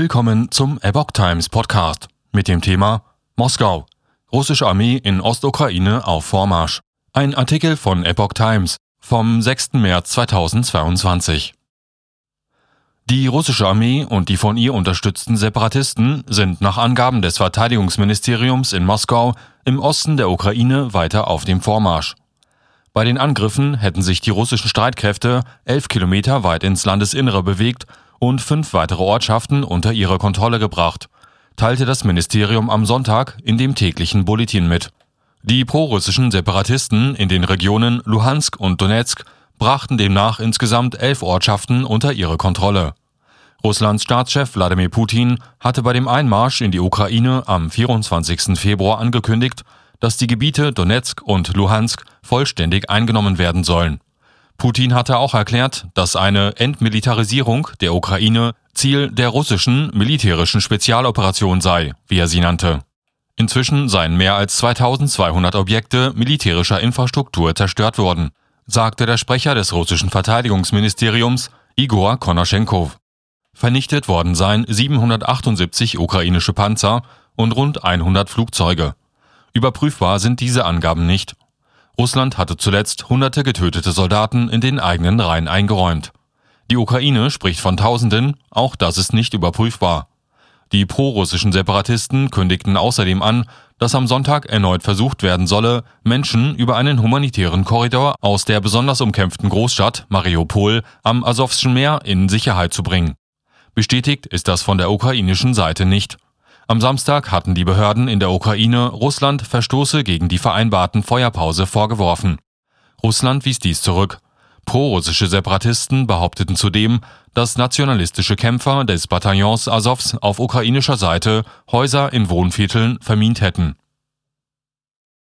Willkommen zum Epoch Times Podcast mit dem Thema Moskau. Russische Armee in Ostukraine auf Vormarsch. Ein Artikel von Epoch Times vom 6. März 2022. Die russische Armee und die von ihr unterstützten Separatisten sind nach Angaben des Verteidigungsministeriums in Moskau im Osten der Ukraine weiter auf dem Vormarsch. Bei den Angriffen hätten sich die russischen Streitkräfte 11 Kilometer weit ins Landesinnere bewegt und 5 weitere Ortschaften unter ihre Kontrolle gebracht, teilte das Ministerium am Sonntag in dem täglichen Bulletin mit. Die prorussischen Separatisten in den Regionen Luhansk und Donetsk brachten demnach insgesamt 11 Ortschaften unter ihre Kontrolle. Russlands Staatschef Wladimir Putin hatte bei dem Einmarsch in die Ukraine am 24. Februar angekündigt, dass die Gebiete Donetsk und Luhansk vollständig eingenommen werden sollen. Putin hatte auch erklärt, dass eine Entmilitarisierung der Ukraine Ziel der russischen militärischen Spezialoperation sei, wie er sie nannte. Inzwischen seien mehr als 2200 Objekte militärischer Infrastruktur zerstört worden, sagte der Sprecher des russischen Verteidigungsministeriums Igor Konoschenkov. Vernichtet worden seien 778 ukrainische Panzer und rund 100 Flugzeuge. Überprüfbar sind diese Angaben nicht. Russland hatte zuletzt hunderte getötete Soldaten in den eigenen Reihen eingeräumt. Die Ukraine spricht von Tausenden, auch das ist nicht überprüfbar. Die prorussischen Separatisten kündigten außerdem an, dass am Sonntag erneut versucht werden solle, Menschen über einen humanitären Korridor aus der besonders umkämpften Großstadt Mariupol am Asowschen Meer in Sicherheit zu bringen. Bestätigt ist das von der ukrainischen Seite nicht. Am Samstag hatten die Behörden in der Ukraine Russland Verstöße gegen die vereinbarten Feuerpause vorgeworfen. Russland wies dies zurück. Prorussische Separatisten behaupteten zudem, dass nationalistische Kämpfer des Bataillons Asows auf ukrainischer Seite Häuser in Wohnvierteln vermint hätten.